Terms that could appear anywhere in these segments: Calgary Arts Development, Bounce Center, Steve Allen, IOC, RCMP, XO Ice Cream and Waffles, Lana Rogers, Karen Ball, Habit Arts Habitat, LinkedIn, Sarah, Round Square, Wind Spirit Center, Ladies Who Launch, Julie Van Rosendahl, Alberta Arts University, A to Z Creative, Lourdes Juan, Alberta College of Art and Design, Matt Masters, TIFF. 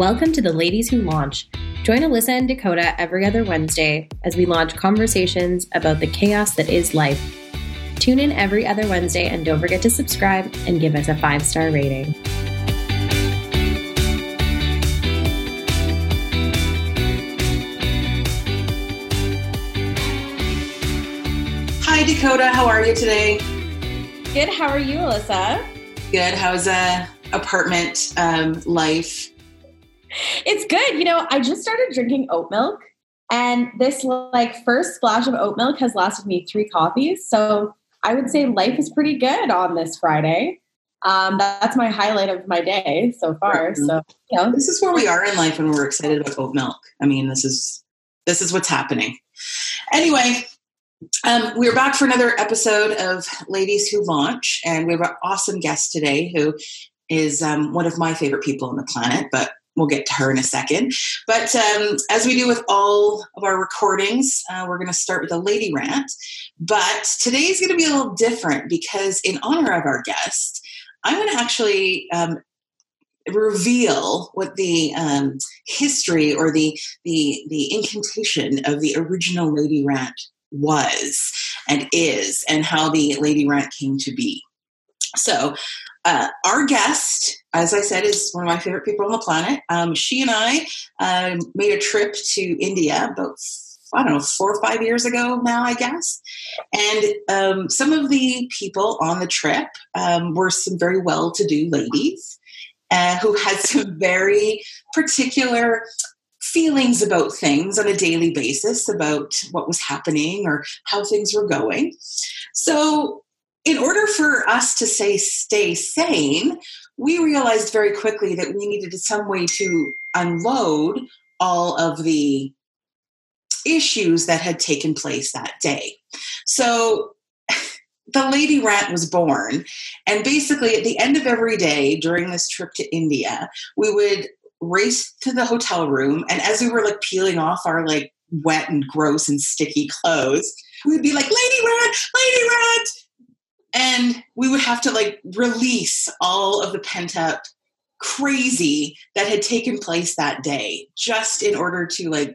Welcome to the Ladies Who Launch. Join Alyssa and Dakota every other Wednesday as we launch conversations about the chaos that is life. Tune in every other Wednesday and don't forget to subscribe and give us a 5-star rating. Hi, Dakota. How are you today? Good. How are you, Alyssa? Good. How's apartment life? It's good. You know, I just started drinking oat milk, and this first splash of oat milk has lasted me 3 coffees. So I would say life is pretty good on this Friday. That's my highlight of my day so far. Mm-hmm. So, you know, this is where we are in life when we're excited about oat milk. I mean, this is what's happening. Anyway, we're back for another episode of Ladies Who Launch, and we have an awesome guest today who is one of my favorite people on the planet, but we'll get to her in a second. But as we do with all of our recordings, we're going to start with a lady rant. But today's going to be a little different because in honor of our guest, I'm going to actually reveal what the history or the incantation of the original lady rant was and is, and how the lady rant came to be. So our guest, as I said, is one of my favorite people on the planet. She and I made a trip to India about, 4 or 5 years ago now, I guess. And some of the people on the trip were some very well-to-do ladies who had some very particular feelings about things on a daily basis, about what was happening or how things were going. So in order for us to stay sane, we realized very quickly that we needed some way to unload all of the issues that had taken place that day. So the lady rant was born. And basically at the end of every day during this trip to India, we would race to the hotel room. And as we were peeling off our wet and gross and sticky clothes, we'd be like, lady rant, lady rant. And we would have to release all of the pent up crazy that had taken place that day, just in order to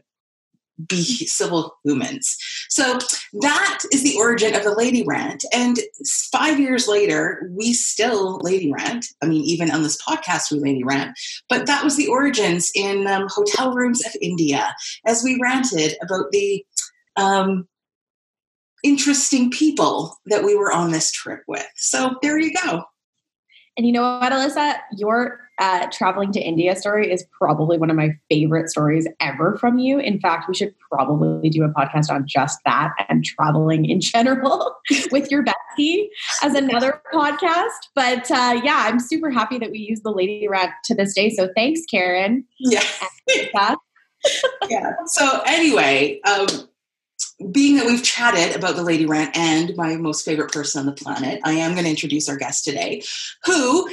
be civil humans. So that is the origin of the lady rant. And 5 years later, we still lady rant. I mean, even on this podcast, we lady rant. But that was the origins in hotel rooms of India, as we ranted about the interesting people that we were on this trip with. So there you go. And you know what, Alyssa, your traveling to India story is probably one of my favorite stories ever from you. In fact, we should probably do a podcast on just that and traveling in general with your bestie as another podcast. But yeah, I'm super happy that we use the lady rant to this day. So thanks, Karen. Yeah. Yeah. So anyway, being that we've chatted about the lady rant and my most favorite person on the planet, I am going to introduce our guest today, who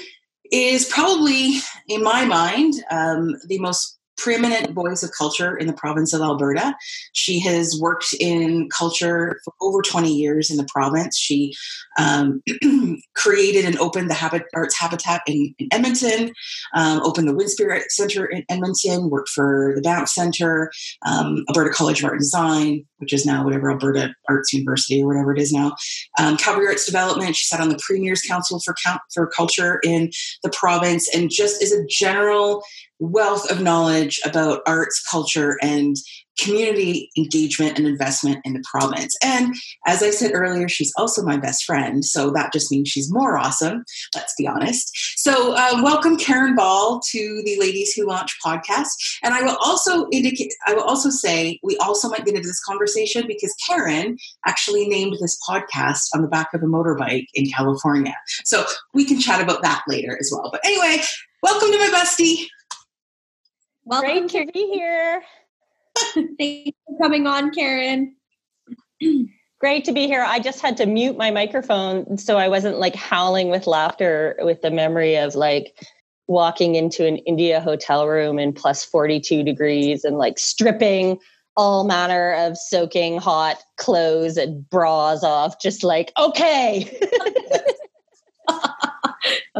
is probably, in my mind, the most preeminent voice of culture in the province of Alberta. She has worked in culture for over 20 years in the province. She created and opened the Habit Arts Habitat in Edmonton, opened the Wind Spirit Center in Edmonton, worked for the Bounce Center, Alberta College of Art and Design, which is now whatever, Alberta Arts University or whatever it is now, Calgary Arts Development. She sat on the Premier's Council for Culture in the province, and just is a general wealth of knowledge about arts, culture, and community engagement and investment in the province. And as I said earlier, she's also my best friend. So that just means she's more awesome. Let's be honest. So welcome Karen Ball to the Ladies Who Launch podcast. And I will also say we also might get into this conversation because Karen actually named this podcast on the back of a motorbike in California. So we can chat about that later as well. But anyway, welcome to my bestie. Welcome to be here. Thanks for coming on, Karen. Great to be here. I just had to mute my microphone so I wasn't howling with laughter with the memory of walking into an India hotel room in plus 42 degrees and stripping all manner of soaking hot clothes and bras off. Just okay.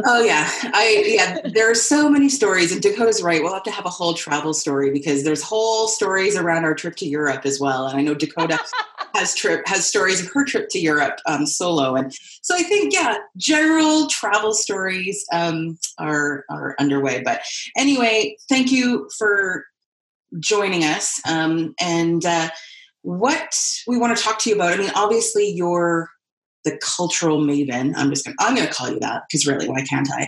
Oh yeah. There are so many stories, and Dakota's right. We'll have to have a whole travel story because there's whole stories around our trip to Europe as well. And I know Dakota has stories of her trip to Europe solo. And so I think, yeah, general travel stories are underway. But anyway, thank you for joining us. What we want to talk to you about, I mean, obviously you're the cultural maven. I'm going to call you that because really, why can't I?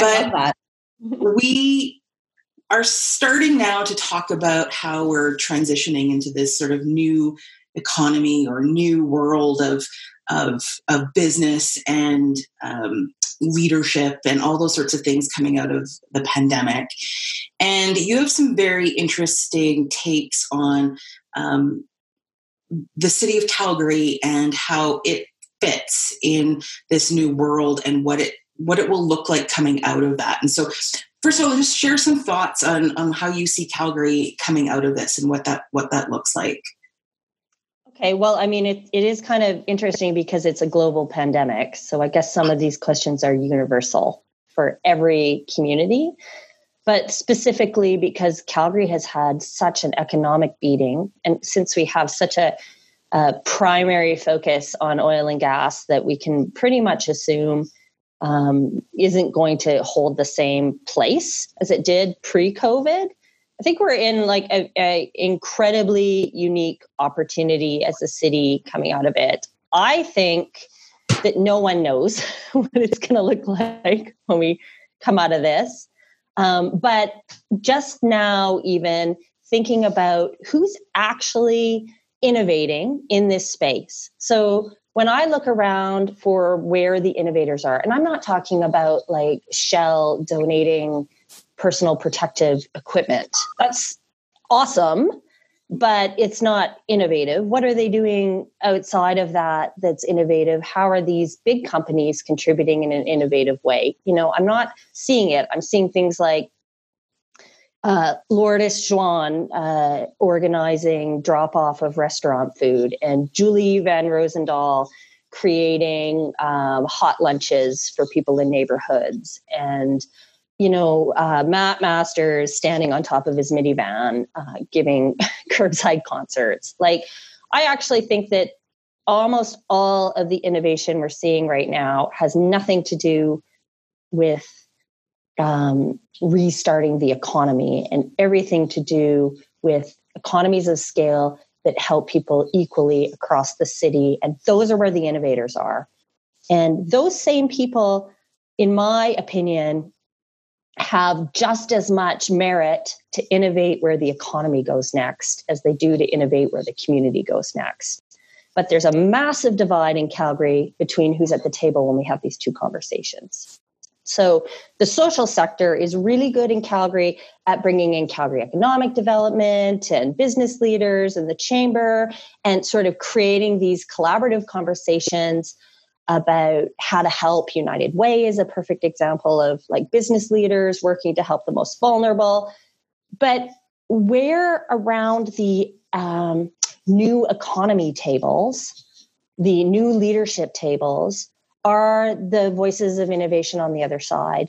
But I love that. We are starting now to talk about how we're transitioning into this sort of new economy or new world of business and leadership and all those sorts of things coming out of the pandemic. And you have some very interesting takes on the city of Calgary and how it fits in this new world and what it will look like coming out of that. And so first of all, just share some thoughts on how you see Calgary coming out of this and what that looks like. Okay. Well, I mean, it is kind of interesting because it's a global pandemic. So I guess some of these questions are universal for every community, but specifically because Calgary has had such an economic beating. And since we have such a primary focus on oil and gas that we can pretty much assume isn't going to hold the same place as it did pre-COVID. I think we're in like an incredibly unique opportunity as a city coming out of it. I think that no one knows what it's going to look like when we come out of this. But just now, even thinking about who's actually innovating in this space. So when I look around for where the innovators are, and I'm not talking about like Shell donating personal protective equipment. That's awesome, but it's not innovative. What are they doing outside of that that's innovative? How are these big companies contributing in an innovative way? You know, I'm not seeing it. I'm seeing things like Lourdes Juan organizing drop-off of restaurant food, and Julie Van Rosendahl creating hot lunches for people in neighborhoods, and Matt Masters standing on top of his minivan, giving curbside concerts. Like, I actually think that almost all of the innovation we're seeing right now has nothing to do with restarting the economy and everything to do with economies of scale that help people equally across the city. And those are where the innovators are. And those same people, in my opinion, have just as much merit to innovate where the economy goes next as they do to innovate where the community goes next. But there's a massive divide in Calgary between who's at the table when we have these two conversations. So the social sector is really good in Calgary at bringing in Calgary economic development and business leaders and the chamber and sort of creating these collaborative conversations about how to help. United Way is a perfect example of like business leaders working to help the most vulnerable. But where around the new economy tables, the new leadership tables, are the voices of innovation on the other side?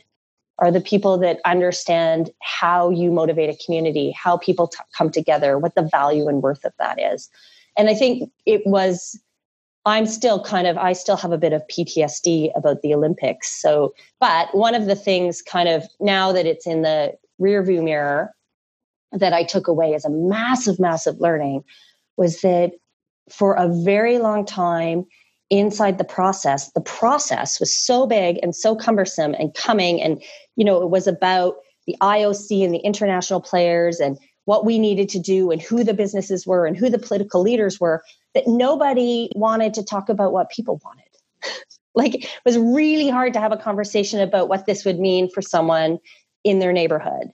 Are the people that understand how you motivate a community, how people come together, what the value and worth of that is? And I think I still have a bit of PTSD about the Olympics. So, but one of the things kind of now that it's in the rearview mirror that I took away as a massive, massive learning was that for a very long time inside the process was so big and so cumbersome and coming. And, it was about the IOC and the international players and what we needed to do and who the businesses were and who the political leaders were, that nobody wanted to talk about what people wanted. Like, it was really hard to have a conversation about what this would mean for someone in their neighborhood,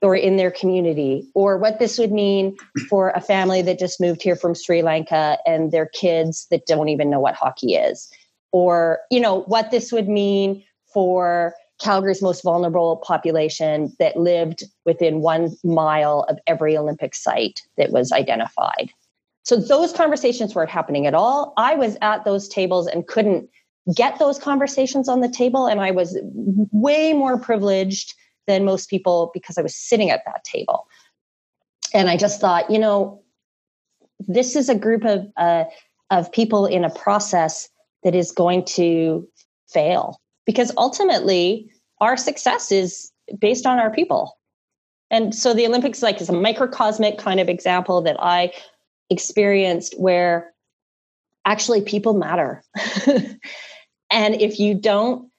or in their community, or what this would mean for a family that just moved here from Sri Lanka and their kids that don't even know what hockey is, or, what this would mean for Calgary's most vulnerable population that lived within 1 mile of every Olympic site that was identified. So those conversations weren't happening at all. I was at those tables and couldn't get those conversations on the table. And I was way more privileged than most people because I was sitting at that table. And I just thought, you know, this is a group of people in a process that is going to fail, because ultimately our success is based on our people. And so the Olympics is a microcosmic kind of example that I experienced where actually people matter. And if you don't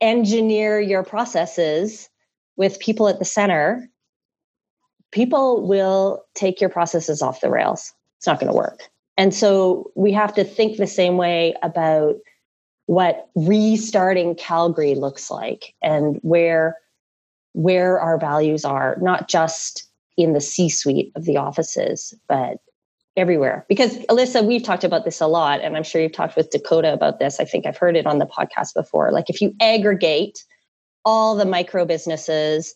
engineer your processes with people at the center, people will take your processes off the rails. It's not going to work. And so we have to think the same way about what restarting Calgary looks like and where our values are, not just in the C-suite of the offices, but everywhere. Because, Alyssa, we've talked about this a lot, and I'm sure you've talked with Dakota about this. I think I've heard it on the podcast before. Like, if you aggregate all the micro businesses,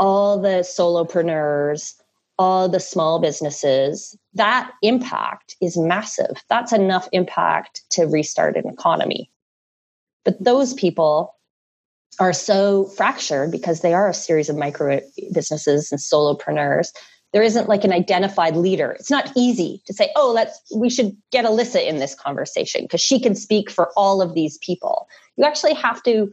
all the solopreneurs, all the small businesses, that impact is massive. That's enough impact to restart an economy. But those people are so fractured because they are a series of micro businesses and solopreneurs. There isn't an identified leader. It's not easy to say, oh, we should get Alyssa in this conversation because she can speak for all of these people. You actually have to,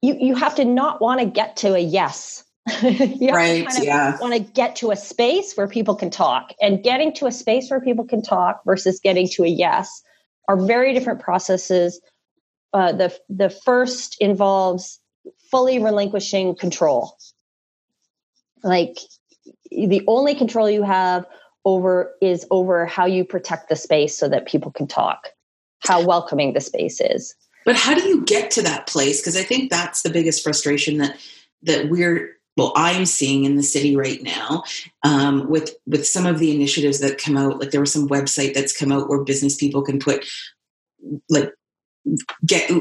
you have to not want to get to a yes. You right, kind of want to get to a space where people can talk, and getting to a space where people can talk versus getting to a yes are very different processes. The first involves fully relinquishing control. The only control you have over how you protect the space so that people can talk, how welcoming the space is. But how do you get to that place? Because I think that's the biggest frustration that I'm seeing in the city right now, with some of the initiatives that come out. There was some website that's come out where business people can put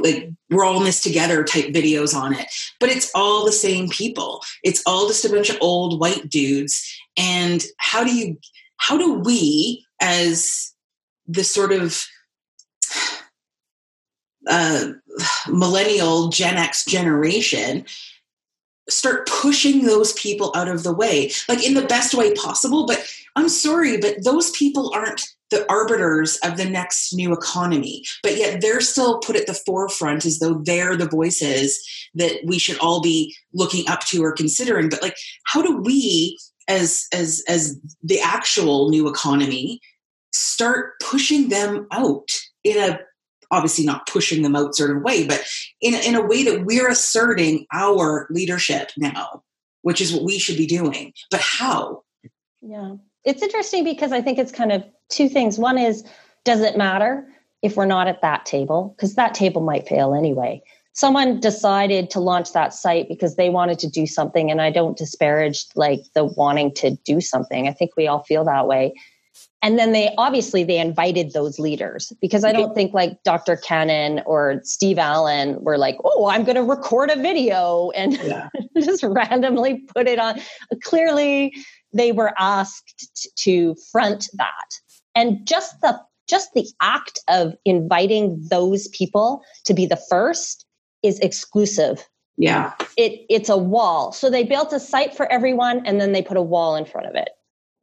we're all in this together type videos on it, but it's all the same people. It's all just a bunch of old white dudes. And how do we, as the sort of millennial Gen X generation, start pushing those people out of the way, in the best way possible? But I'm sorry, but those people aren't the arbiters of the next new economy, but yet they're still put at the forefront as though they're the voices that we should all be looking up to or considering. But how do we, as the actual new economy, start pushing them out in a, obviously not pushing them out sort of way, but in a way that we're asserting our leadership now, which is what we should be doing, but how? Yeah. It's interesting because I think it's kind of two things. One is, does it matter if we're not at that table? Because that table might fail anyway. Someone decided to launch that site because they wanted to do something, and I don't disparage the wanting to do something. I think we all feel that way. And then they invited those leaders, because I don't think Dr. Cannon or Steve Allen were oh, I'm going to record a video and just randomly put it on. Clearly, they were asked to front that. And just the act of inviting those people to be the first is exclusive. Yeah. It's a wall. So they built a site for everyone, and then they put a wall in front of it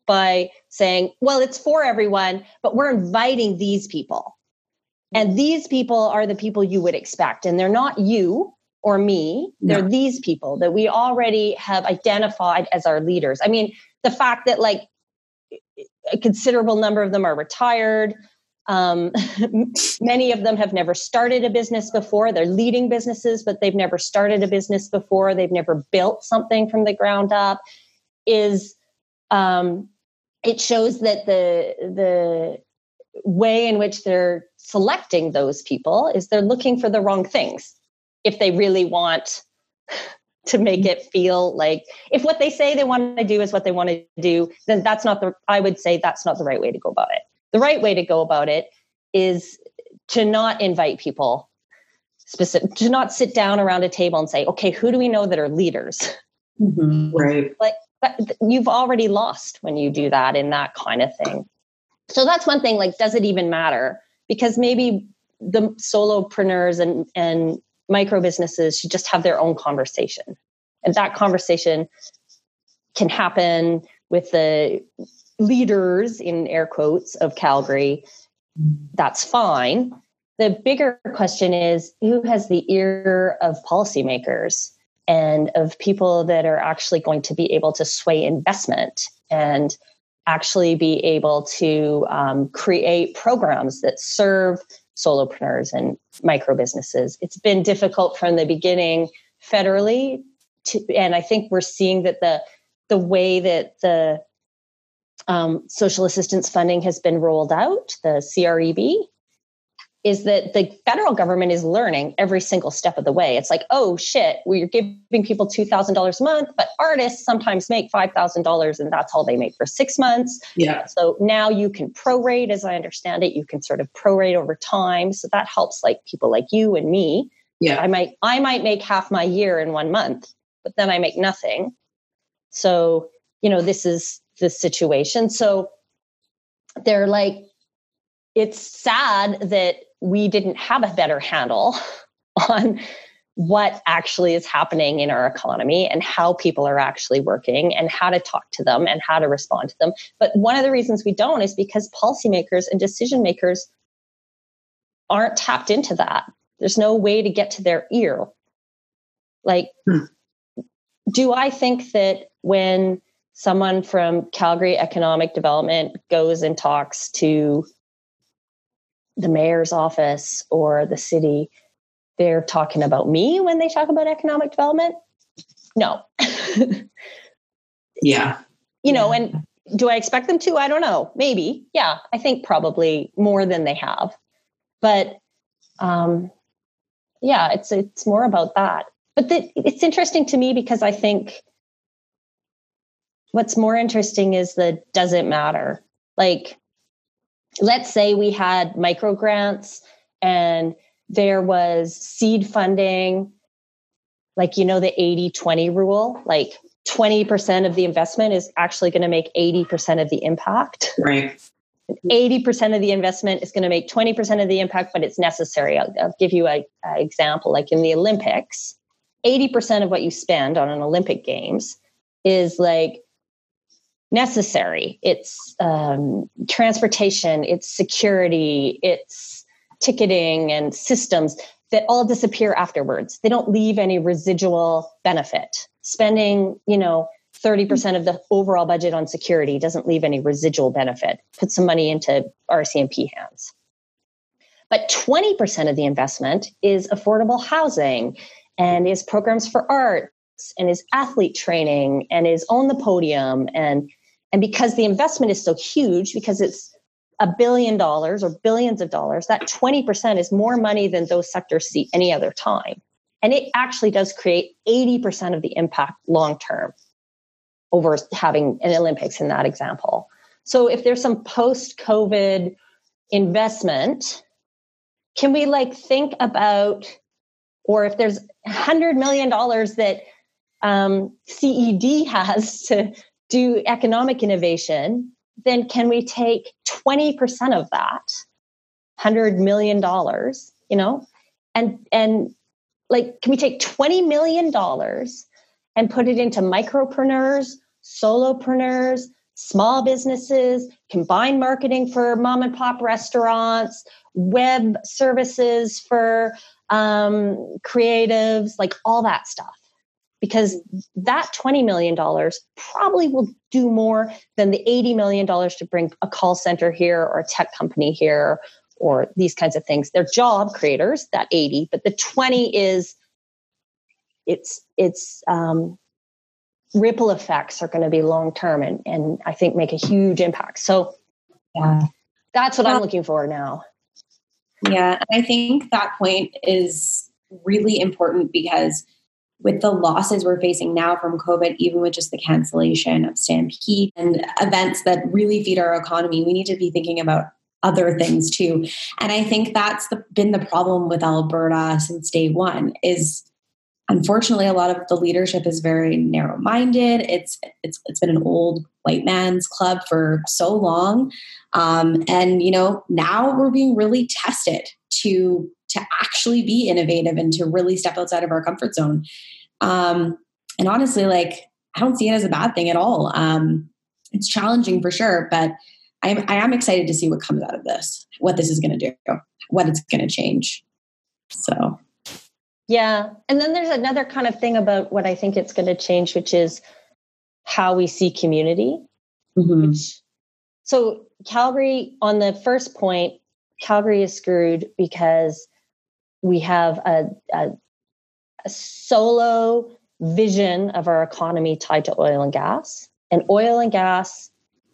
by saying, well, it's for everyone, but we're inviting these people. And these people are the people you would expect. And they're not you or me. They're these people that we already have identified as our leaders. I mean, the fact that a considerable number of them are retired. Many of them have never started a business before. They're leading businesses, but they've never started a business before. They've never built something from the ground up. It shows that the way in which they're selecting those people is they're looking for the wrong things. If they really want to make it feel if what they say they want to do is what they want to do, then I would say that's not the right way to go about it. The right way to go about it is to not invite people specific, to not sit down around a table and say, okay, who do we know that are leaders? Mm-hmm, right. You've already lost when you do that in that kind of thing. So that's one thing, does it even matter? because maybe the solopreneurs and micro businesses should just have their own conversation. And that conversation can happen with the leaders in air quotes of Calgary. That's fine. The bigger question is, who has the ear of policymakers and of people that are actually going to be able to sway investment and actually be able to create programs that serve solopreneurs and micro businesses? It's been difficult from the beginning federally, and I think we're seeing that the way that the social assistance funding has been rolled out, the CREB, is that the federal government is learning every single step of the way. It's like, oh shit, we're giving people $2,000 a month, but artists sometimes make $5,000 and that's all they make for 6 months. Yeah. So now you can prorate, as I understand it, you can sort of prorate over time. So that helps like people like you and me. Yeah. I might make half my year in 1 month, but then I make nothing. So, you know, this is the situation. So they're like, it's sad that we didn't have a better handle on what actually is happening in our economy and how people are actually working and how to talk to them and how to respond to them. But one of the reasons we don't is because policymakers and decision makers aren't tapped into that. There's no way to get to their ear. Like, do I think that when someone from Calgary Economic Development goes and talks to the mayor's office or the city, they're talking about me when they talk about economic development? No. Yeah. You know, and do I expect them to? I don't know. Maybe. Yeah. I think probably more than they have, but yeah, it's more about that. But it's interesting to me because I think what's more interesting is the does it matter? Like, let's say we had micro grants and there was seed funding, like, you know, the 80-20 rule, like 20% of the investment is actually going to make 80% of the impact. Right. 80% of the investment is going to make 20% of the impact, but it's necessary. I'll give you an example. Like in the Olympics, 80% of what you spend on an Olympic Games is like necessary. It's transportation, it's security, it's ticketing and systems that all disappear afterwards. They don't leave any residual benefit. Spending, you know, 30% of the overall budget on security doesn't leave any residual benefit. Put some money into RCMP hands. But 20% of the investment is affordable housing and is programs for art and is athlete training and is on the podium. And because the investment is so huge, because it's $1 billion or billions of dollars, that 20% is more money than those sectors see any other time. And it actually does create 80% of the impact long-term over having an Olympics in that example. So if there's some post-COVID investment, can we like think about, or if there's $100 million that CED has to do economic innovation, then can we take 20% of that $100 million, you know, and like, can we take $20 million and put it into micropreneurs, solopreneurs, small businesses, combined marketing for mom and pop restaurants, web services for creatives, like all that stuff? Because that $20 million probably will do more than the $80 million to bring a call center here or a tech company here or these kinds of things. They're job creators, that 80, but the 20 is it's ripple effects are going to be long-term and I think make a huge impact. So that's what I'm looking for now. Yeah. And I think that point is really important because with the losses we're facing now from COVID, even with just the cancellation of Stampede and events that really feed our economy, we need to be thinking about other things too. And I think that's been the problem with Alberta since day one is unfortunately, a lot of the leadership is very narrow-minded. It's been an old white man's club for so long. And, you know, now we're being really tested to actually be innovative and to really step outside of our comfort zone. And honestly, like, I don't see it as a bad thing at all. It's challenging for sure, but I am excited to see what comes out of this, what this is going to do, what it's going to change. So... yeah. And then there's another kind of thing about what I think it's going to change, which is how we see community. Mm-hmm. So Calgary, on the first point, Calgary is screwed because we have a solo vision of our economy tied to oil and gas. And oil and gas,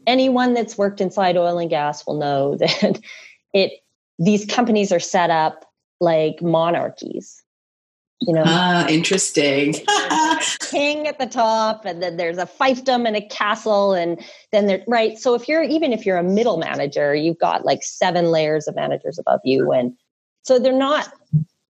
anyone that's worked inside oil and gas will know that these companies are set up like monarchies. You know, interesting. King at the top, and then there's a fiefdom and a castle, and then there, right. So if you're a middle manager, you've got like 7 layers of managers above you, and so they're not,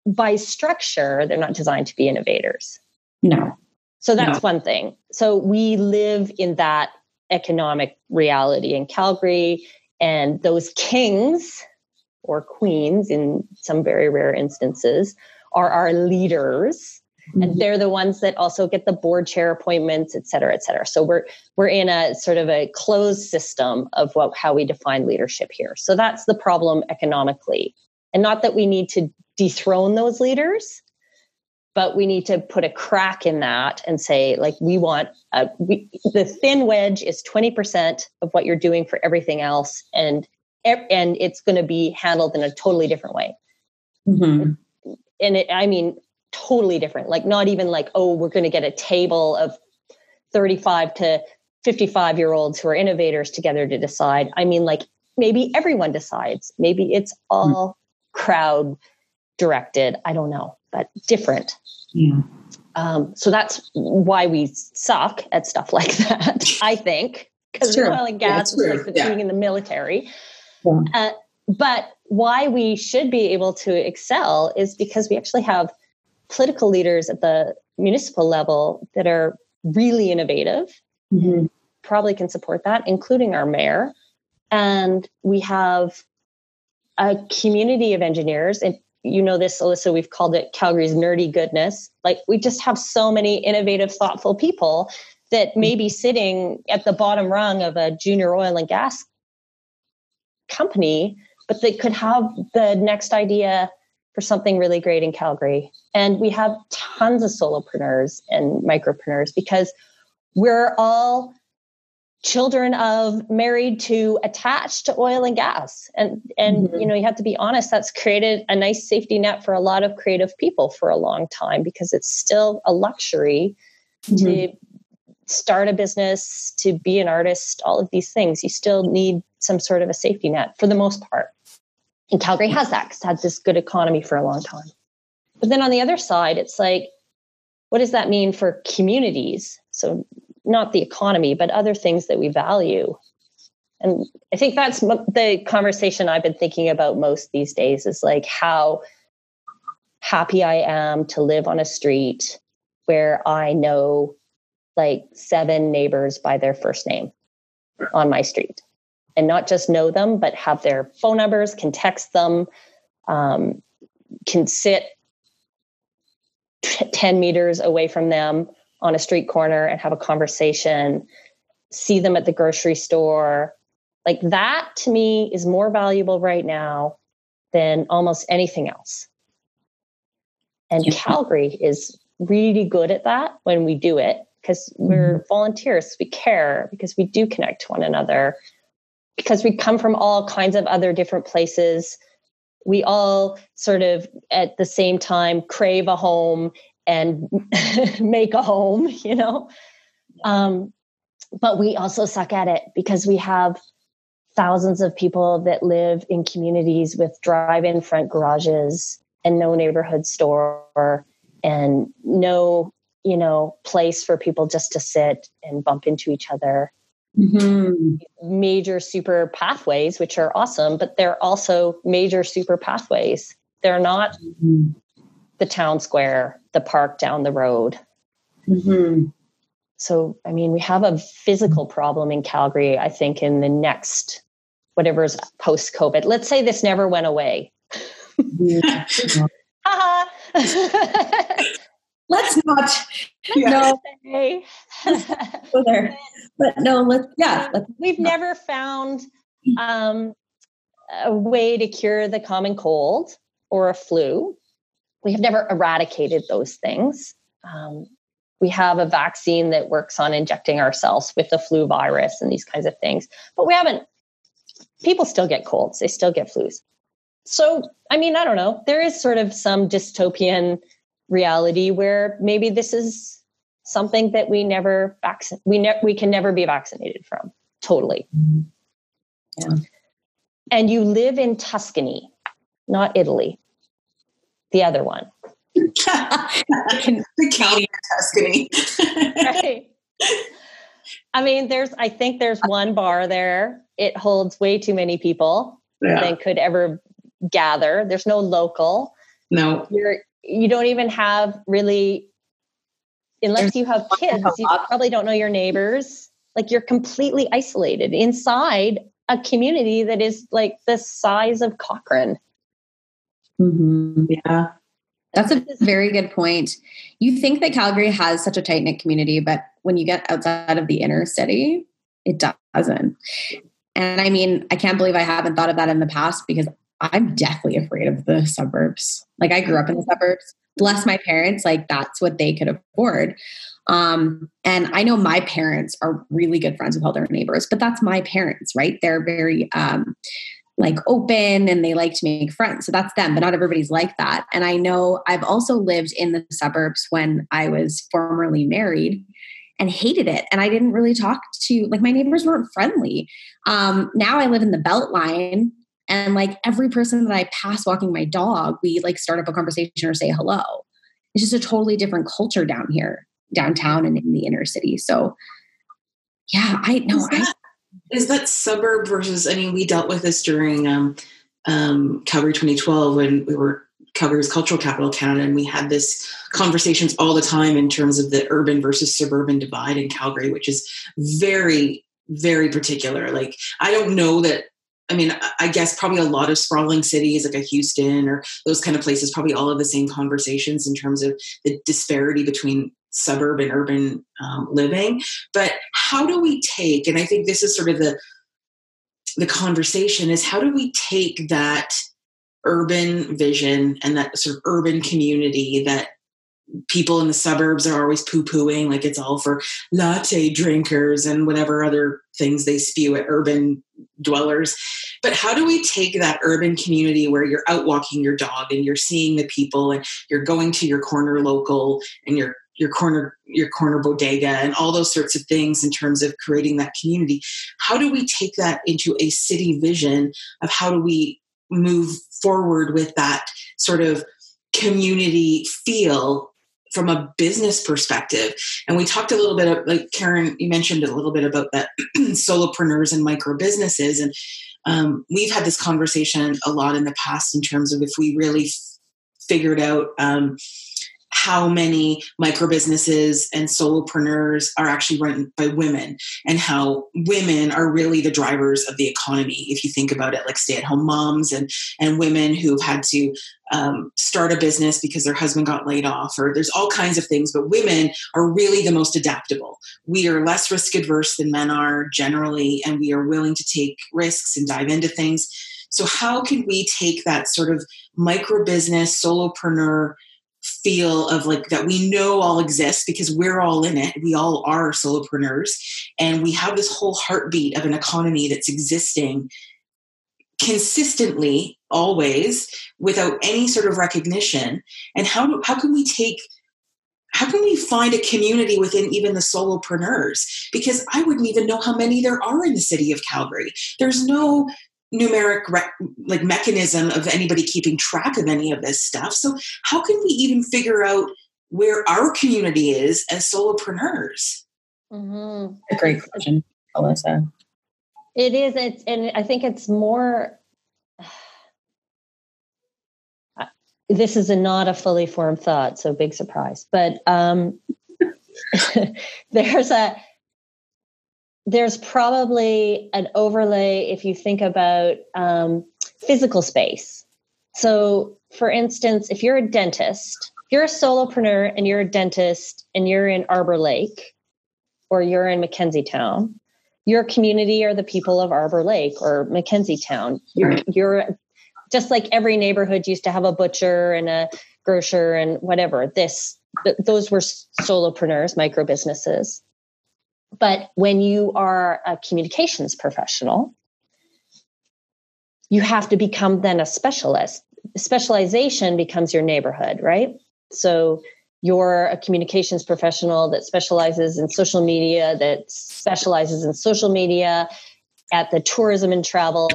by structure, they're not designed to be innovators. No. So that's one thing. So we live in that economic reality in Calgary, and those kings or queens, in some very rare instances, are our leaders, and mm-hmm. they're the ones that also get the board chair appointments, et cetera, et cetera. So we're in a sort of a closed system of how we define leadership here. So that's the problem economically, and not that we need to dethrone those leaders, but we need to put a crack in that and say, like, we want the thin wedge is 20% of what you're doing for everything else, and it's going to be handled in a totally different way. Mm-hmm. And I mean, totally different, like not even like, oh, we're going to get a table of 35 to 55-year-olds who are innovators together to decide. I mean, like maybe everyone decides, maybe it's all crowd directed. I don't know, but different. Yeah. So that's why we suck at stuff like that, I think, because oil and gas is like the thing in the military. Yeah. But why we should be able to excel is because we actually have political leaders at the municipal level that are really innovative, mm-hmm. probably can support that, including our mayor. And we have a community of engineers. And you know this, Alyssa, we've called it Calgary's nerdy goodness. Like, we just have so many innovative, thoughtful people that may be sitting at the bottom rung of a junior oil and gas company, but they could have the next idea for something really great in Calgary. And we have tons of solopreneurs and micropreneurs because we're all children of, married to, attached to oil and gas. And mm-hmm. you know, you have to be honest, that's created a nice safety net for a lot of creative people for a long time, because it's still a luxury mm-hmm. to start a business, to be an artist, all of these things. You still need some sort of a safety net for the most part. And Calgary has that because it's had this good economy for a long time. But then on the other side, it's like, what does that mean for communities? So not the economy, but other things that we value. And I think that's the conversation I've been thinking about most these days, is like how happy I am to live on a street where I know like 7 neighbors by their first name on my street. And not just know them, but have their phone numbers, can text them, can sit 10 meters away from them on a street corner and have a conversation, see them at the grocery store. Like, that to me is more valuable right now than almost anything else. And yeah. Calgary is really good at that when we do it, because we're mm-hmm. volunteers, we care, because we do connect to one another. Because we come from all kinds of other different places. We all sort of at the same time crave a home and make a home, you know. But we also suck at it because we have thousands of people that live in communities with drive-in front garages and no neighborhood store and no, you know, place for people just to sit and bump into each other. Mm-hmm. Major super pathways, which are awesome, but they're also major super pathways. They're not the town square, the park down the road. Mm-hmm. So, I mean, we have a physical problem in Calgary, I think, in the next, whatever's post-COVID. Let's say this never went away. Yeah. Let's not. Yeah. No. But no, we've never found a way to cure the common cold or a flu. We have never eradicated those things. We have a vaccine that works on injecting ourselves with the flu virus and these kinds of things, but we haven't. People still get colds. They still get flus. So, I mean, I don't know. There is sort of some dystopian reality where maybe this is something that we can never be vaccinated from. Totally. Yeah. And you live in Tuscany, not Italy. The other one. The Canadian Tuscany. Right. I mean, I think there's one bar there. It holds way too many people than could ever gather. There's no local. No. You don't even have really, unless you have kids, you probably don't know your neighbors. Like, you're completely isolated inside a community that is like the size of Cochrane. Mm-hmm. Yeah. That's a very good point. You think that Calgary has such a tight-knit community, but when you get outside of the inner city, it doesn't. And I mean, I can't believe I haven't thought of that in the past, because I'm deathly afraid of the suburbs. Like, I grew up in the suburbs. Bless my parents. Like, that's what they could afford. And I know my parents are really good friends with all their neighbors, but that's my parents, right? They're very... like open, and they like to make friends. So that's them, but not everybody's like that. And I know I've also lived in the suburbs when I was formerly married and hated it. And I didn't really talk to, like, my neighbors weren't friendly. Now I live in the Beltline, and like every person that I pass walking my dog, we like start up a conversation or say hello. It's just a totally different culture down here, downtown and in the inner city. So yeah, I know. Is that suburb versus, I mean, we dealt with this during Calgary 2012 when we were Calgary's cultural capital of Canada, and we had this conversations all the time in terms of the urban versus suburban divide in Calgary, which is very, very particular. Like, I don't know that, I mean, I guess probably a lot of sprawling cities like a Houston or those kind of places, probably all of the same conversations in terms of the disparity between suburb and urban living. But how do we take, and I think this is sort of the conversation, is how do we take that urban vision and that sort of urban community that people in the suburbs are always poo-pooing, like it's all for latte drinkers and whatever other things they spew at urban dwellers. But how do we take that urban community where you're out walking your dog and you're seeing the people and you're going to your corner local and your corner bodega and all those sorts of things in terms of creating that community? How do we take that into a city vision of how do we move forward with that sort of community feel from a business perspective? And we talked a little bit of, like, Karen, you mentioned a little bit about that solopreneurs and micro businesses. And we've had this conversation a lot in the past in terms of if we really figured out how many micro businesses and solopreneurs are actually run by women, and how women are really the drivers of the economy. If you think about it, like stay-at-home moms and women who've had to start a business because their husband got laid off, or there's all kinds of things, but women are really the most adaptable. We are less risk adverse than men are generally, and we are willing to take risks and dive into things. So how can we take that sort of micro business, solopreneur feel of, like, that we know all exists because we're all in it. We all are solopreneurs, and we have this whole heartbeat of an economy that's existing consistently always without any sort of recognition. And how can we find a community within even the solopreneurs? Because I wouldn't even know how many there are in the city of Calgary. There's no numeric like mechanism of anybody keeping track of any of this stuff. So how can we even figure out where our community is as solopreneurs? Mm-hmm. A great question, Alyssa. It is. It's, and I think it's more, this is not a fully formed thought, so big surprise. But there's probably an overlay if you think about physical space. So, for instance, if you're a dentist, if you're a solopreneur and you're a dentist and you're in Arbor Lake or you're in Mackenzie Town, your community are the people of Arbor Lake or Mackenzie Town. You're just like every neighborhood used to have a butcher and a grocer and whatever. Those were solopreneurs, micro businesses. But when you are a communications professional, you have to become then a specialist. Specialization becomes your neighborhood, right? So you're a communications professional that specializes in social media, at the tourism and travel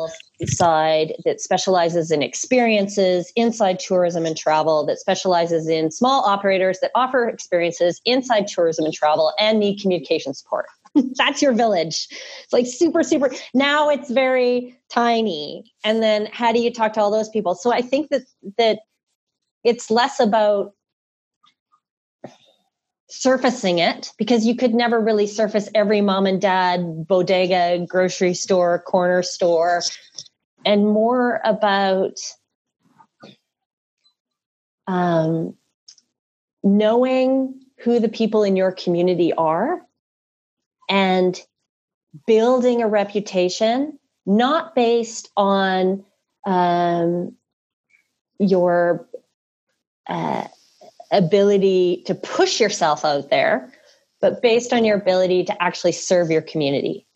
side, that specializes in experiences inside tourism and travel, that specializes in small operators that offer experiences inside tourism and travel and need communication support. That's your village. It's like super, super. Now it's very tiny. And then how do you talk to all those people? So I think that it's less about surfacing it, because you could never really surface every mom and dad, bodega, grocery store, corner store, and more about knowing who the people in your community are and building a reputation, not based on your ability to push yourself out there, but based on your ability to actually serve your community.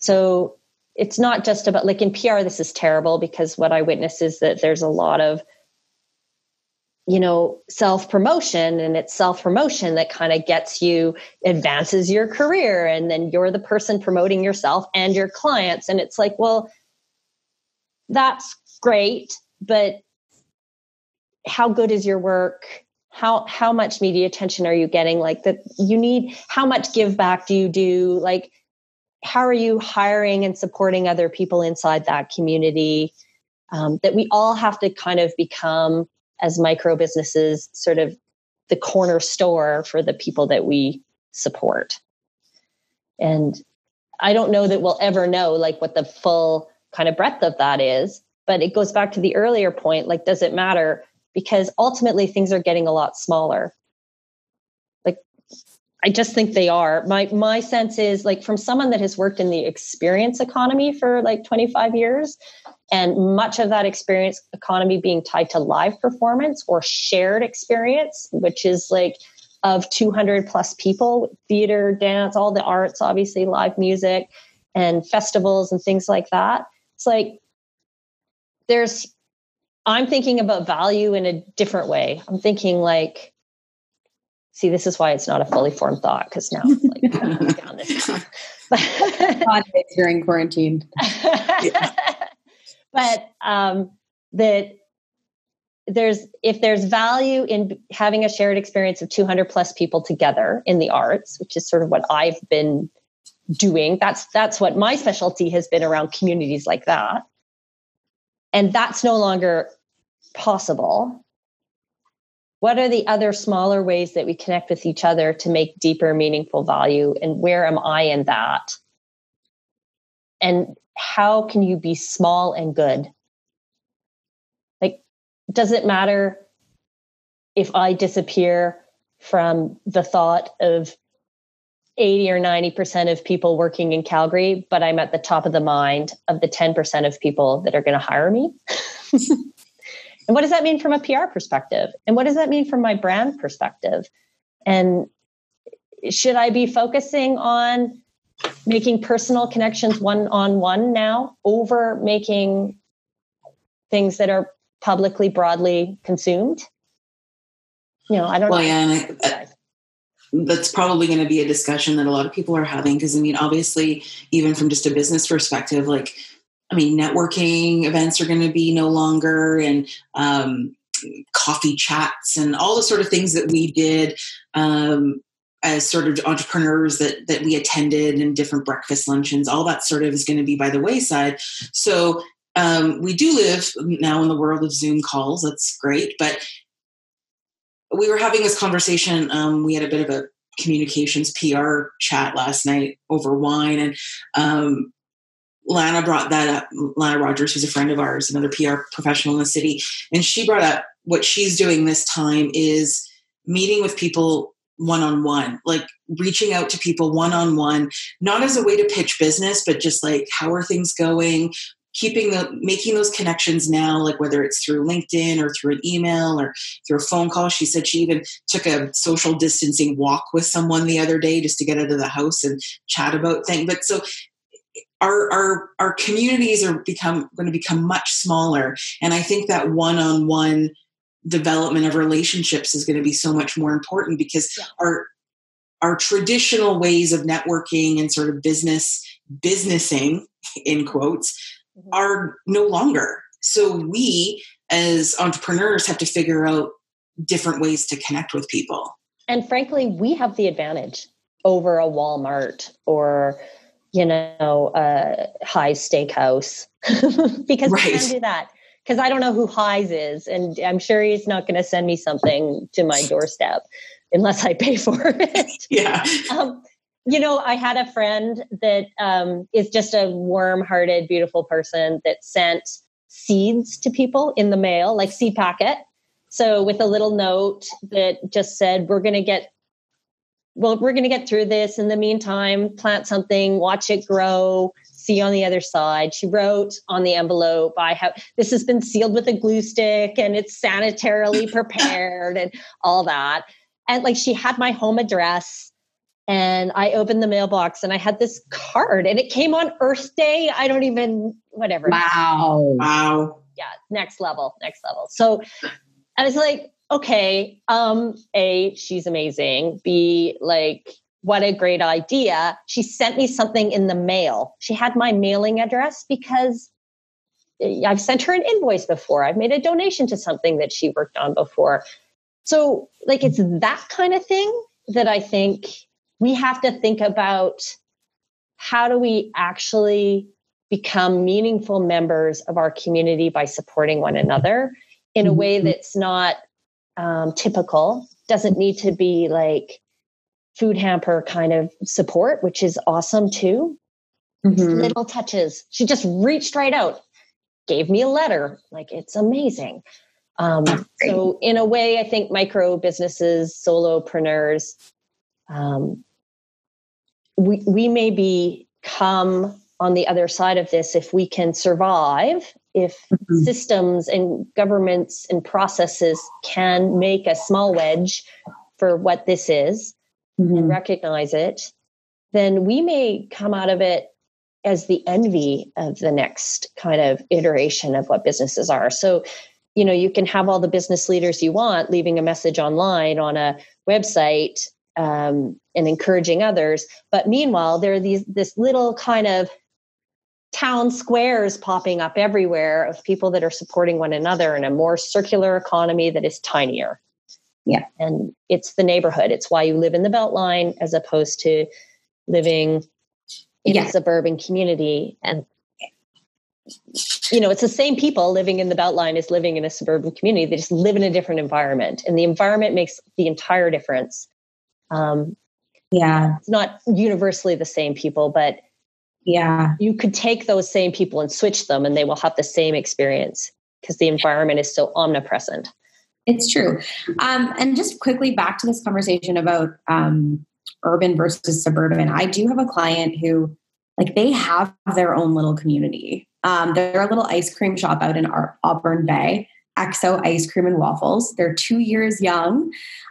So it's not just about, like in PR, this is terrible because what I witness is that there's a lot of, self-promotion, and it's self-promotion that kind of advances your career. And then you're the person promoting yourself and your clients. And it's like, well, that's great, but how good is your work? How much media attention are you getting? Like that you need, how much give back do you do? Like, how are you hiring and supporting other people inside that community? That we all have to kind of become, as micro businesses, sort of the corner store for the people that we support. And I don't know that we'll ever know like what the full kind of breadth of that is, but it goes back to the earlier point. Like, does it matter? Because ultimately things are getting a lot smaller. Like, I just think they are. My sense is, like, from someone that has worked in the experience economy for like 25 years, and much of that experience economy being tied to live performance or shared experience, which is like of 200 plus people, theater, dance, all the arts, obviously live music and festivals and things like that. It's like, I'm thinking about value in a different way. I'm thinking like, see, this is why it's not a fully formed thought, because now it's like down this time during quarantine. Yeah. But that if there's value in having a shared experience of 200 plus people together in the arts, which is sort of what I've been doing. That's what my specialty has been around communities like that. And that's no longer possible. What are the other smaller ways that we connect with each other to make deeper, meaningful value? And where am I in that? And how can you be small and good? Like, does it matter if I disappear from the thought of 80 or 90% of people working in Calgary, but I'm at the top of the mind of the 10% of people that are going to hire me? And what does that mean from a PR perspective? And what does that mean from my brand perspective? And should I be focusing on making personal connections one-on-one now over making things that are publicly, broadly consumed? I don't know. Yeah, that's probably going to be a discussion that a lot of people are having, because, obviously, even from just a business perspective, networking events are going to be no longer, and coffee chats and all the sort of things that we did as sort of entrepreneurs that we attended, and different breakfast luncheons, all that sort of is going to be by the wayside. So We do live now in the world of Zoom calls. That's great. But we were having this conversation. We had a bit of a communications PR chat last night over wine. And Lana brought that up. Lana Rogers, who's a friend of ours, another PR professional in the city. And she brought up what she's doing this time is meeting with people one-on-one, like reaching out to people one-on-one, not as a way to pitch business, but just like, how are things going? Making those connections now, like whether it's through LinkedIn or through an email or through a phone call. She said she even took a social distancing walk with someone the other day just to get out of the house and chat about things. But so our communities are going to become much smaller. And I think that one-on-one development of relationships is going to be so much more important, because our traditional ways of networking and sort of businessing in quotes are no longer. So we as entrepreneurs have to figure out different ways to connect with people. And frankly, we have the advantage over a Walmart or, High Steakhouse because we can do that. Because I don't know who Highs is, and I'm sure he's not going to send me something to my doorstep unless I pay for it. Yeah. I had a friend that is just a warm-hearted, beautiful person that sent seeds to people in the mail, like seed packet. So with a little note that just said, we're going to get through this. In the meantime, plant something, watch it grow. See you on the other side. She wrote on the envelope, this has been sealed with a glue stick and it's sanitarily prepared and all that. And like, she had my home address, and I opened the mailbox and I had this card, and it came on Earth Day. I don't even, whatever. Wow. Yeah. Next level. So I was like, okay, A, she's amazing. B, like, what a great idea. She sent me something in the mail. She had my mailing address because I've sent her an invoice before. I've made a donation to something that she worked on before. So like, it's that kind of thing that I think we have to think about. How do we actually become meaningful members of our community by supporting one another in a way that's not typical? Doesn't need to be like food hamper kind of support, which is awesome too. Mm-hmm. Little touches. She just reached right out, gave me a letter. Like, it's amazing. So in a way, I think micro businesses, solopreneurs, we may become on the other side of this if we can survive, if systems and governments and processes can make a small wedge for what this is. Mm-hmm. And recognize it, then we may come out of it as the envy of the next kind of iteration of what businesses are. So, you can have all the business leaders you want leaving a message online on a website and encouraging others. But meanwhile, there are this little kind of town squares popping up everywhere of people that are supporting one another in a more circular economy that is tinier. Yeah. And it's the neighborhood. It's why you live in the Beltline as opposed to living in a suburban community. And, it's the same people living in the Beltline as living in a suburban community. They just live in a different environment, and the environment makes the entire difference. It's not universally the same people, but you could take those same people and switch them and they will have the same experience because the environment is so omnipresent. It's true. And just quickly back to this conversation about urban versus suburban. I do have a client who, like, they have their own little community. They're a little ice cream shop out in Auburn Bay, XO Ice Cream and Waffles. They're 2 years young.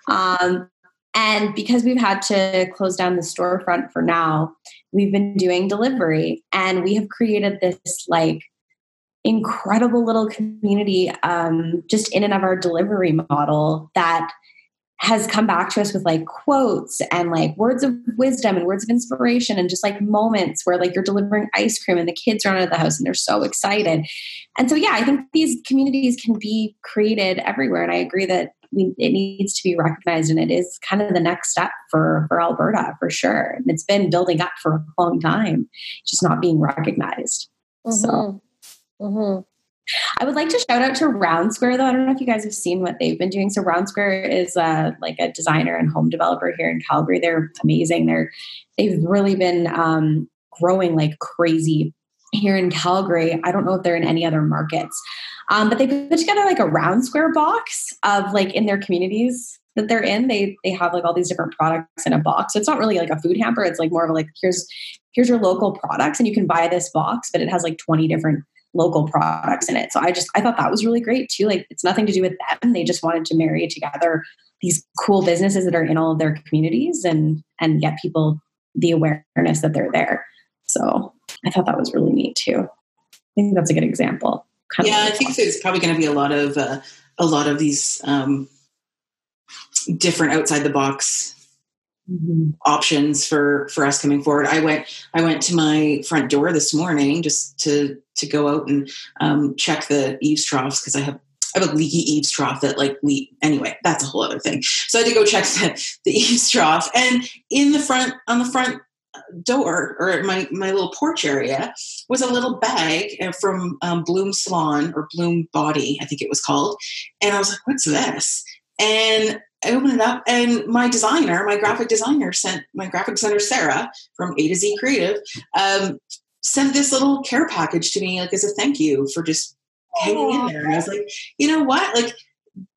And because we've had to close down the storefront for now, we've been doing delivery, and we have created this like incredible little community just in and of our delivery model that has come back to us with like quotes and like words of wisdom and words of inspiration and just like moments where like you're delivering ice cream and the kids are out of the house and they're so excited. And so, I think these communities can be created everywhere. And I agree that it needs to be recognized, and it is kind of the next step for Alberta for sure. And it's been building up for a long time, just not being recognized. Mm-hmm. So Mm-hmm. I would like to shout out to Round Square, though. I don't know if you guys have seen what they've been doing. So Round Square is like a designer and home developer here in Calgary. They're amazing. They've really been growing like crazy here in Calgary. I don't know if they're in any other markets, but they put together like a Round Square box of like in their communities that they're in. They have like all these different products in a box. So it's not really like a food hamper. It's like more of like, here's your local products and you can buy this box, but it has like 20 different local products in it. So I thought that was really great too. Like it's nothing to do with them. They just wanted to marry together these cool businesses that are in all of their communities and get people the awareness that they're there. So I thought that was really neat too. I think that's a good example. I think there's probably going to be a lot of these different outside the box mm-hmm. options for us coming forward. I went to my front door this morning just to go out and check the eaves troughs because I have a leaky eaves trough that anyway, that's a whole other thing. So I had to go check the eaves trough, and on the front door or my little porch area was a little bag from Bloom Salon or Bloom Body, I think it was called. And I was like, what's this? And I opened it up, and my graphic designer Sarah from A to Z Creative, sent this little care package to me, like as a thank you for just hanging in there. And I was like, you know what? Like,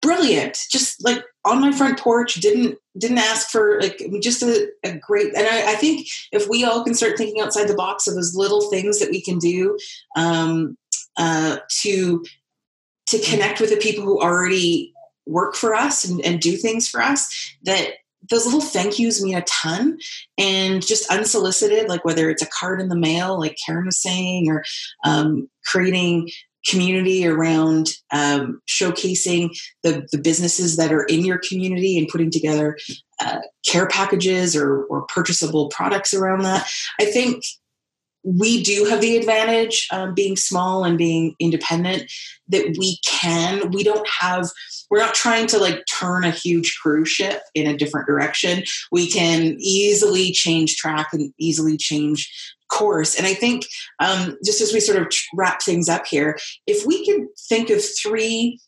brilliant. Just like on my front porch, didn't ask for like just a great. And I think if we all can start thinking outside the box of those little things that we can do to connect with the people who already work for us and do things for us, that those little thank yous mean a ton. And just unsolicited, like whether it's a card in the mail, like Karen was saying, or creating community around showcasing the businesses that are in your community and putting together care packages or purchasable products around that. I think we do have the advantage being small and being independent that we're not trying to like turn a huge cruise ship in a different direction. We can easily change track and easily change course. And I think just as we sort of wrap things up here, if we could think of three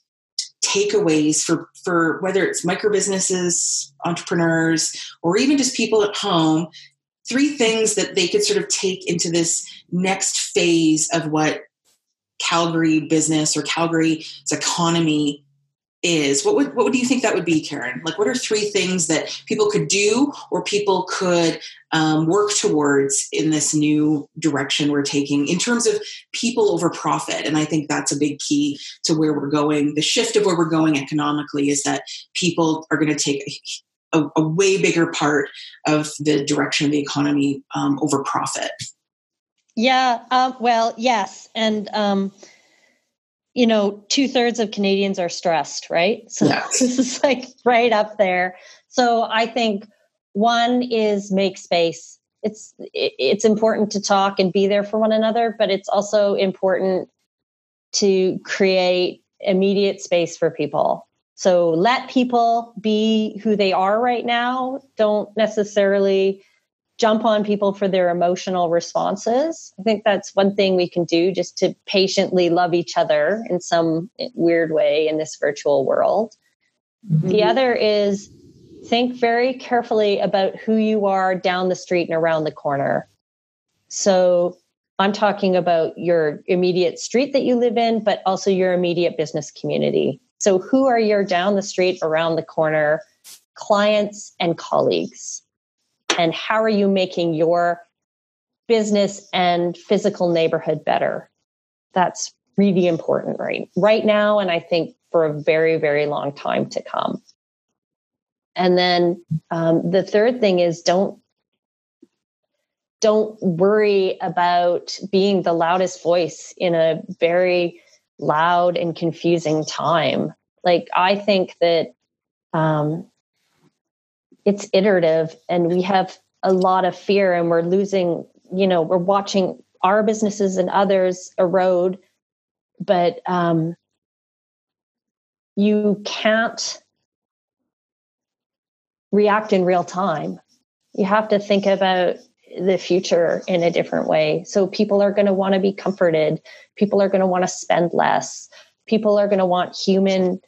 takeaways for whether it's micro businesses, entrepreneurs, or even just people at home, three things that they could sort of take into this next phase of what Calgary business or Calgary's economy is, what do you think that would be, Karen? Like, what are three things that people could do or people could work towards in this new direction we're taking in terms of people over profit? And I think that's a big key to where we're going. The shift of where we're going economically is that people are going to take a way bigger part of the direction of the economy over profit. Yeah. Well, yes. And, you know, 2/3 of Canadians are stressed, right? So yeah. This is like right up there. So I think one is make space. It's important to talk and be there for one another, but it's also important to create immediate space for people. So let people be who they are right now. Don't necessarily jump on people for their emotional responses. I think that's one thing we can do, just to patiently love each other in some weird way in this virtual world. Mm-hmm. The other is think very carefully about who you are down the street and around the corner. So I'm talking about your immediate street that you live in, but also your immediate business community. So who are your down the street, around the corner clients and colleagues? And how are you making your business and physical neighborhood better? That's really important right now, and I think for a very, very long time to come. And then the third thing is don't worry about being the loudest voice in a very loud and confusing time. Like, I think that it's iterative, and we have a lot of fear, and we're losing, you know, we're watching our businesses and others erode, but you can't react in real time. You have to think about the future in a different way. So people are going to want to be comforted. People are going to want to spend less. People are going to want human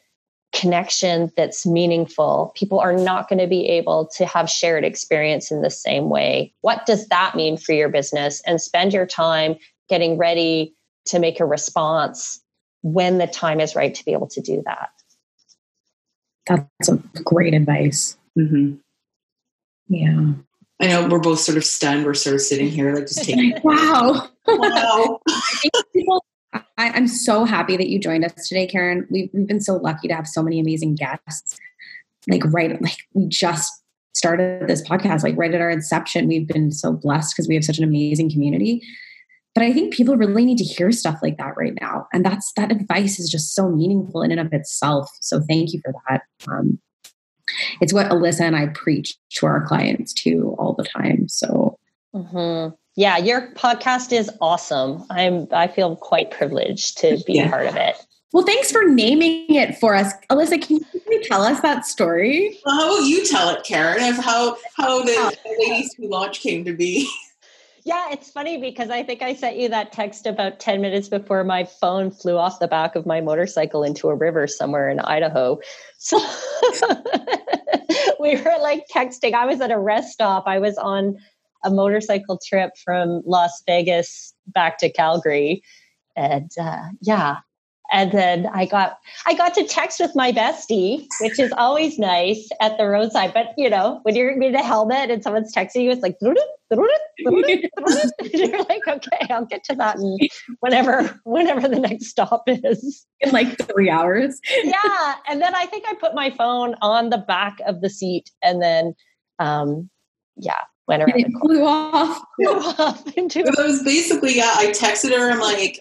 connection that's meaningful. People are not going to be able to have shared experience in the same way. What does that mean for your business? And spend your time getting ready to make a response when the time is right to be able to do that. That's some great advice. Mm-hmm. Yeah. I know we're both sort of stunned. We're sort of sitting here, like just taking. Wow. I'm so happy that you joined us today, Karen. We've been so lucky to have so many amazing guests. We just started this podcast, right at our inception. We've been so blessed because we have such an amazing community. But I think people really need to hear stuff like that right now. And that advice is just so meaningful in and of itself. So thank you for that. It's what Alyssa and I preach to our clients too all the time. So mm-hmm. Yeah, your podcast is awesome. I feel quite privileged to be a part of it. Well, thanks for naming it for us. Alyssa, can you tell us that story? Well, how will you tell it, Karen, of how the Ladies Who Launch came to be? Yeah, it's funny because I think I sent you that text about 10 minutes before my phone flew off the back of my motorcycle into a river somewhere in Idaho. So we were texting. I was at a rest stop. I was on a motorcycle trip from Las Vegas back to Calgary. And and then I got to text with my bestie, which is always nice at the roadside. But, when you're in a helmet and someone's texting you, it's like, you're like, okay, I'll get to that in whenever the next stop is. In 3 hours. Yeah. And then I think I put my phone on the back of the seat and then, went around and flew off into it. Was basically, I texted her. I'm like,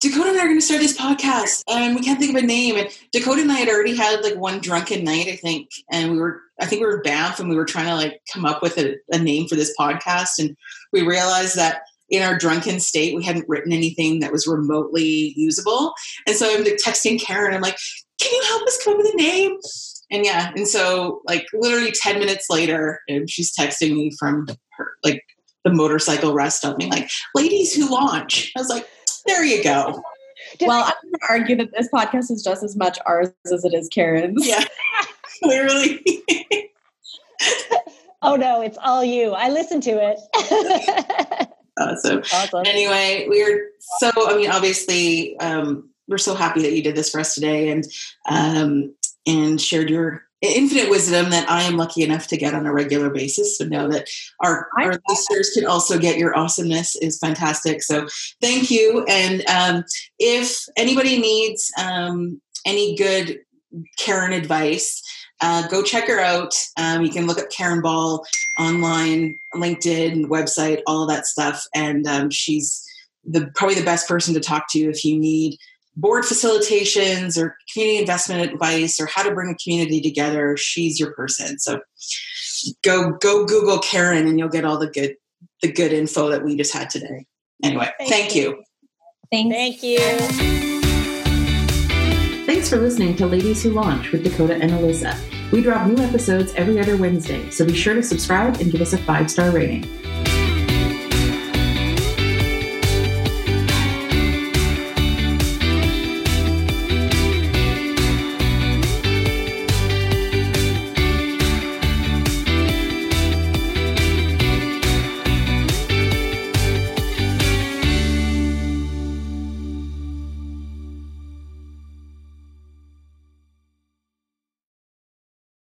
Dakota and I are going to start this podcast and we can't think of a name. And Dakota and I had already had one drunken night, I think. And we were Banff and we were trying to come up with a name for this podcast. And we realized that in our drunken state, we hadn't written anything that was remotely usable. And so I'm texting Karen. I'm like, can you help us come up with a name? And so literally 10 minutes later, she's texting me from her, the motorcycle rest stop, being like, Ladies Who Launch. I was like, there you go. I'm going to argue that this podcast is just as much ours as it is Karen's. Yeah, clearly. Oh no, it's all you. I listen to it. Awesome. Anyway, obviously, we're so happy that you did this for us today. And shared your infinite wisdom that I am lucky enough to get on a regular basis. So know that our listeners can also get your awesomeness is fantastic. So thank you. And if anybody needs any good Karen advice, go check her out. You can look up Karen Ball online, LinkedIn, website, all of that stuff. And she's probably the best person to talk to if you need board facilitations or community investment advice or how to bring a community together. She's your person. So go Google Karen and you'll get all the good info that we just had today. Anyway, thank you. Thank you. Thanks for listening to Ladies Who Launch with Dakota and Alyssa. We drop new episodes every other Wednesday, so be sure to subscribe and give us a 5-star rating.